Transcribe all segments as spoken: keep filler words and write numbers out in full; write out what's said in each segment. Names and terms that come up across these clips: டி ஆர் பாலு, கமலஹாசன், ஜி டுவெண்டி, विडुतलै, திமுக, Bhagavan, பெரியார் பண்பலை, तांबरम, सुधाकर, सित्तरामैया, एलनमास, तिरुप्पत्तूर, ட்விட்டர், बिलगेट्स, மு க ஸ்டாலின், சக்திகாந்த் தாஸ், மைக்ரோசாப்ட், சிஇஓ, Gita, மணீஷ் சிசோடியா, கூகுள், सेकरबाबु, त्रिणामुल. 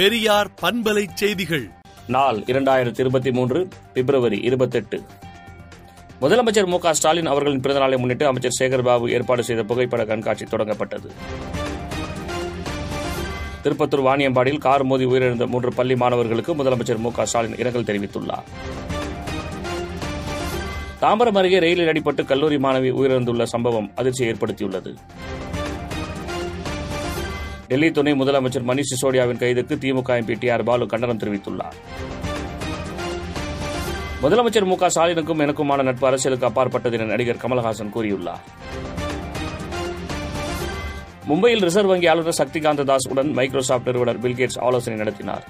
பெரியார் பண்பலை செய்திகள் நாள் இரண்டாயிரத்தி இருபத்தி மூன்று பிப்ரவரி இருபத்தி எட்டு. முதலமைச்சர் மு க ஸ்டாலின் அவர்களின் பிறந்தநாளை முன்னிட்டு அமைச்சர் சேகர்பாபு ஏற்பாடு செய்த புகைப்பட கண்காட்சி தொடங்கப்பட்டது. திருப்பத்தூர் வாணியம்பாடியில் கார் மோதி உயிரிழந்த மூன்று பள்ளி மாணவர்களுக்கு முதலமைச்சர் மு க ஸ்டாலின் இரங்கல் தெரிவித்துள்ளார். தாம்பரம் அருகே ரயிலில் அடிபட்டு கல்லூரி மாணவி உயிரிழந்துள்ள சம்பவம் அதிர்ச்சியை ஏற்படுத்தியுள்ளது. டெல்லி துணை முதலமைச்சர் மணீஷ் சிசோடியாவின் கைதுக்கு திமுக எம்பி டி ஆர் பாலு கண்டனம் தெரிவித்துள்ளார். முதலமைச்சர் மு க ஸ்டாலினுக்கும் எனக்குமான நட்பு அரசியலுக்கு அப்பாற்பட்டது என நடிகர் கமலஹாசன் கூறியுள்ளார். மும்பையில் ரிசர்வ் வங்கி ஆளுநர் சக்திகாந்த் தாஸ் உடன் மைக்ரோசாப்ட் நிறுவனர் பில்கேட்ஸ் ஆலோசனை நடத்தினார்.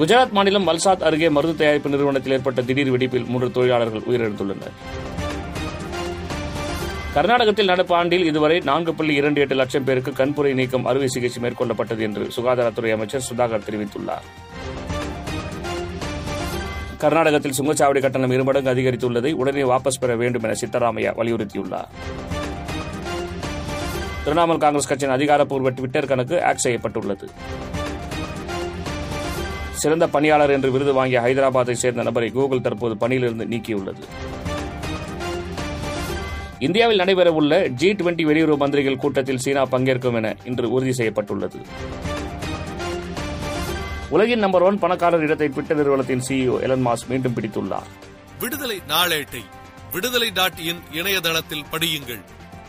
குஜராத் மாநிலம் வல்சாட் அருகே மருந்து தயாரிப்பு நிறுவனத்தில் ஏற்பட்ட திடீர் வெடிப்பில் மூன்று தொழிலாளர்கள் உயிரிழந்துள்ளனர். கர்நாடகத்தில் நடப்பு ஆண்டில் இதுவரை நான்கு புள்ளி இரண்டு எட்டு லட்சம் பேருக்கு கண்புரை நீக்கம் அறுவை சிகிச்சை மேற்கொள்ளப்பட்டது என்று சுகாதாரத்துறை அமைச்சர் சுதாகர் தெரிவித்துள்ளார். கர்நாடகத்தில் சுங்கச்சாவடி கட்டணம் இருமடங்கு அதிகரித்துள்ளதை உடனே வாபஸ் பெற வேண்டும் என சித்தராமையா வலியுறுத்தியுள்ளார். திரிணாமுல் காங்கிரஸ் கட்சியின் அதிகாரப்பூர்வ ட்விட்டர் கணக்கு ஹேக் செய்யப்பட்டுள்ளது. சிறந்த பணியாளர் என்று விருது வாங்கிய ஹைதராபாத்தை சேர்ந்த நபரை கூகுள் தற்போது பணியிலிருந்து நீக்கியுள்ளது. இந்தியாவில் நடைபெறவுள்ள ஜி டுவெண்டி வெளியுறவு மந்திரிகள் கூட்டத்தில் சீனா பங்கேற்கும் என இன்று உறுதி செய்யப்பட்டுள்ளது. உலகின் நம்பர் ஒன் பணக்காரர் இடத்தை ட்விட்டர் நிறுவனத்தின் சிஇஓ எலன்மாஸ் மீண்டும் பிடித்துள்ளார். விடுதலை நாளேட்டை விடுதலை டாட் இன் இணையதளத்தில் படியுங்கள்.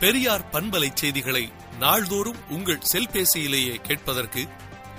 பெரியார் பண்பலை செய்திகளை நாள்தோறும் உங்கள் செல்பேசியிலேயே கேட்பதற்கு